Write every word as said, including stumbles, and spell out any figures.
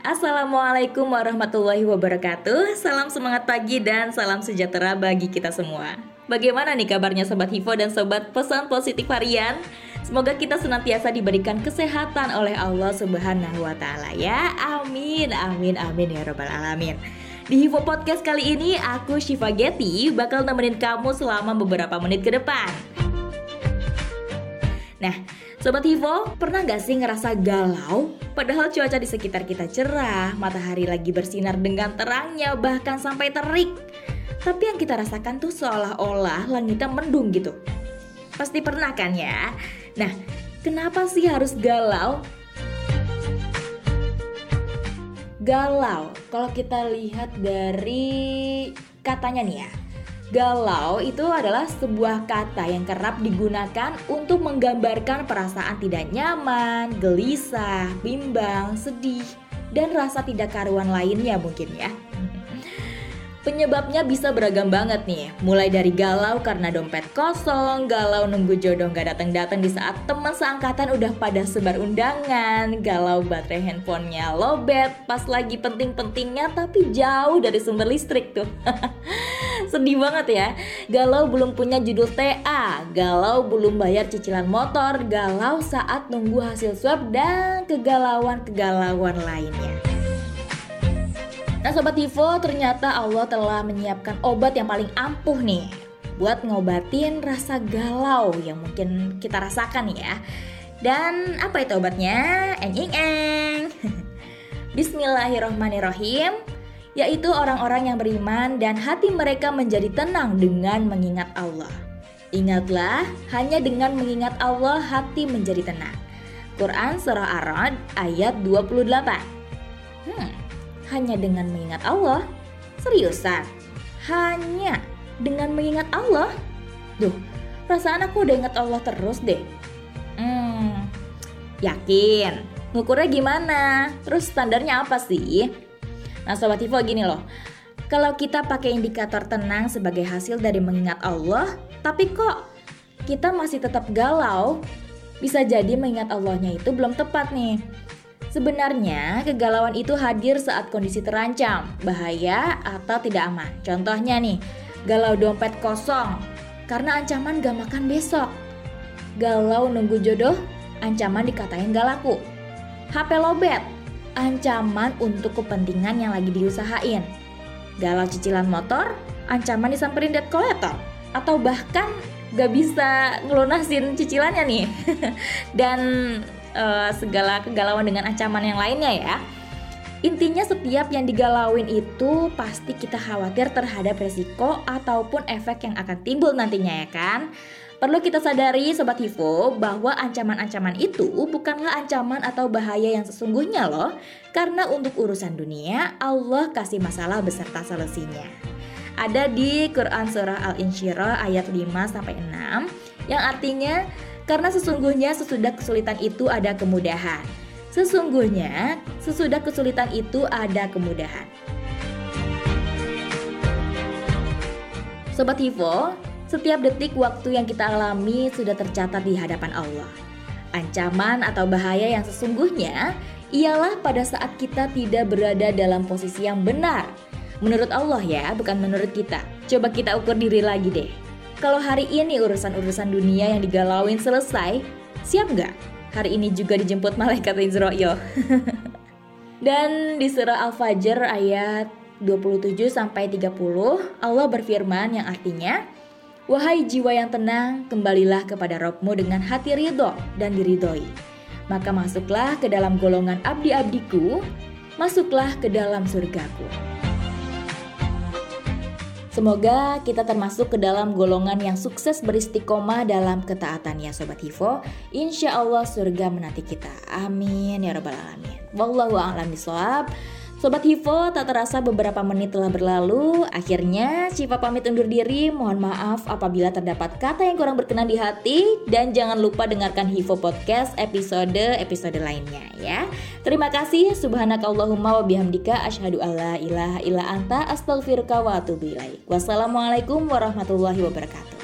Assalamualaikum warahmatullahi wabarakatuh. Salam semangat pagi dan salam sejahtera bagi kita semua. Bagaimana nih kabarnya Sobat Hivo dan Sobat Pesan Positif Harian? Semoga kita senantiasa diberikan kesehatan oleh Allah Subhanahu wa Ta'ala ya. Amin, amin, amin ya Rabbal Alamin. Di Hivo Podcast kali ini aku Syifa Getty bakal nemenin kamu selama beberapa menit ke depan. Nah, Sobat Hivo, pernah gak sih ngerasa galau? Padahal cuaca di sekitar kita cerah, matahari lagi bersinar dengan terangnya bahkan sampai terik. Tapi yang kita rasakan tuh seolah-olah langitnya mendung gitu. Pasti pernah kan ya? Nah, kenapa sih harus galau? Galau, kalau kita lihat dari katanya nih ya, galau itu adalah sebuah kata yang kerap digunakan untuk menggambarkan perasaan tidak nyaman, gelisah, bimbang, sedih, dan rasa tidak karuan lainnya mungkin ya. Penyebabnya bisa beragam banget nih, mulai dari galau karena dompet kosong, galau nunggu jodoh gak datang-datang di saat teman seangkatan udah pada sebar undangan, galau baterai handphonenya lowbat pas lagi penting-pentingnya tapi jauh dari sumber listrik tuh. Sedih banget ya. Galau belum punya judul T A, galau belum bayar cicilan motor, galau saat nunggu hasil swab, dan kegalauan-kegalauan lainnya. Nah Sobat Hivo, ternyata Allah telah menyiapkan obat yang paling ampuh nih buat ngobatin rasa galau yang mungkin kita rasakan ya. Dan apa itu obatnya? Eng-eng-eng Bismillahirrahmanirrahim, yaitu orang-orang yang beriman dan hati mereka menjadi tenang dengan mengingat Allah. Ingatlah, hanya dengan mengingat Allah hati menjadi tenang. Quran Surah Ar-Ra'd ayat dua puluh delapan. Hmm, hanya dengan mengingat Allah? Seriusan? Hanya dengan mengingat Allah? Duh, perasaan aku udah ingat Allah terus deh. Hmm, yakin? Ngukurnya gimana? Terus standarnya apa sih? Nah Sobat Hivo, gini loh, kalau kita pakai indikator tenang sebagai hasil dari mengingat Allah, tapi kok kita masih tetap galau, bisa jadi mengingat Allahnya itu belum tepat nih. Sebenarnya kegalauan itu hadir saat kondisi terancam, bahaya atau tidak aman. Contohnya nih, galau dompet kosong karena ancaman gak makan besok, galau nunggu jodoh, ancaman dikatain gak laku, H P lowbat, ancaman untuk kepentingan yang lagi diusahain, galau cicilan motor, ancaman disamperin debt collector, atau bahkan gak bisa ngelunasin cicilannya nih. Dan e, segala kegalauan dengan ancaman yang lainnya ya. Intinya setiap yang digalauin itu pasti kita khawatir terhadap resiko ataupun efek yang akan timbul nantinya ya kan. Perlu kita sadari Sobat Hivo bahwa ancaman-ancaman itu bukanlah ancaman atau bahaya yang sesungguhnya loh. Karena untuk urusan dunia, Allah kasih masalah beserta solusinya. Ada di Quran Surah Al-Insyirah ayat lima sampai enam, yang artinya, karena sesungguhnya sesudah kesulitan itu ada kemudahan. Sesungguhnya sesudah kesulitan itu ada kemudahan. Sobat Hivo, setiap detik waktu yang kita alami sudah tercatat di hadapan Allah. Ancaman atau bahaya yang sesungguhnya ialah pada saat kita tidak berada dalam posisi yang benar. Menurut Allah ya, bukan menurut kita. Coba kita ukur diri lagi deh. Kalau hari ini urusan-urusan dunia yang digalauin selesai, siap gak? Hari ini juga dijemput malaikat Izrail. Dan di surah Al-Fajr ayat dua puluh tujuh sampai tiga puluh, Allah berfirman yang artinya, wahai jiwa yang tenang, kembalilah kepada Rabbmu dengan hati ridho dan diridhoi. Maka masuklah ke dalam golongan abdi-abdiku, masuklah ke dalam surgaku. Semoga kita termasuk ke dalam golongan yang sukses beristiqomah dalam ketaatannya Sobat Hivo. Insya Allah surga menanti kita. Amin ya Rabbal Alamin. Wallahu a'lam bishawab. Sobat Hivo, tak terasa beberapa menit telah berlalu. Akhirnya, Syifa pamit undur diri. Mohon maaf apabila terdapat kata yang kurang berkenan di hati. Dan jangan lupa dengarkan Hivo Podcast episode-episode lainnya ya. Terima kasih. Subhanakallahumma wa bihamdika asyhadu alla ilaha illa anta astaghfiruka wa atubu ilaik. Wassalamualaikum warahmatullahi wabarakatuh.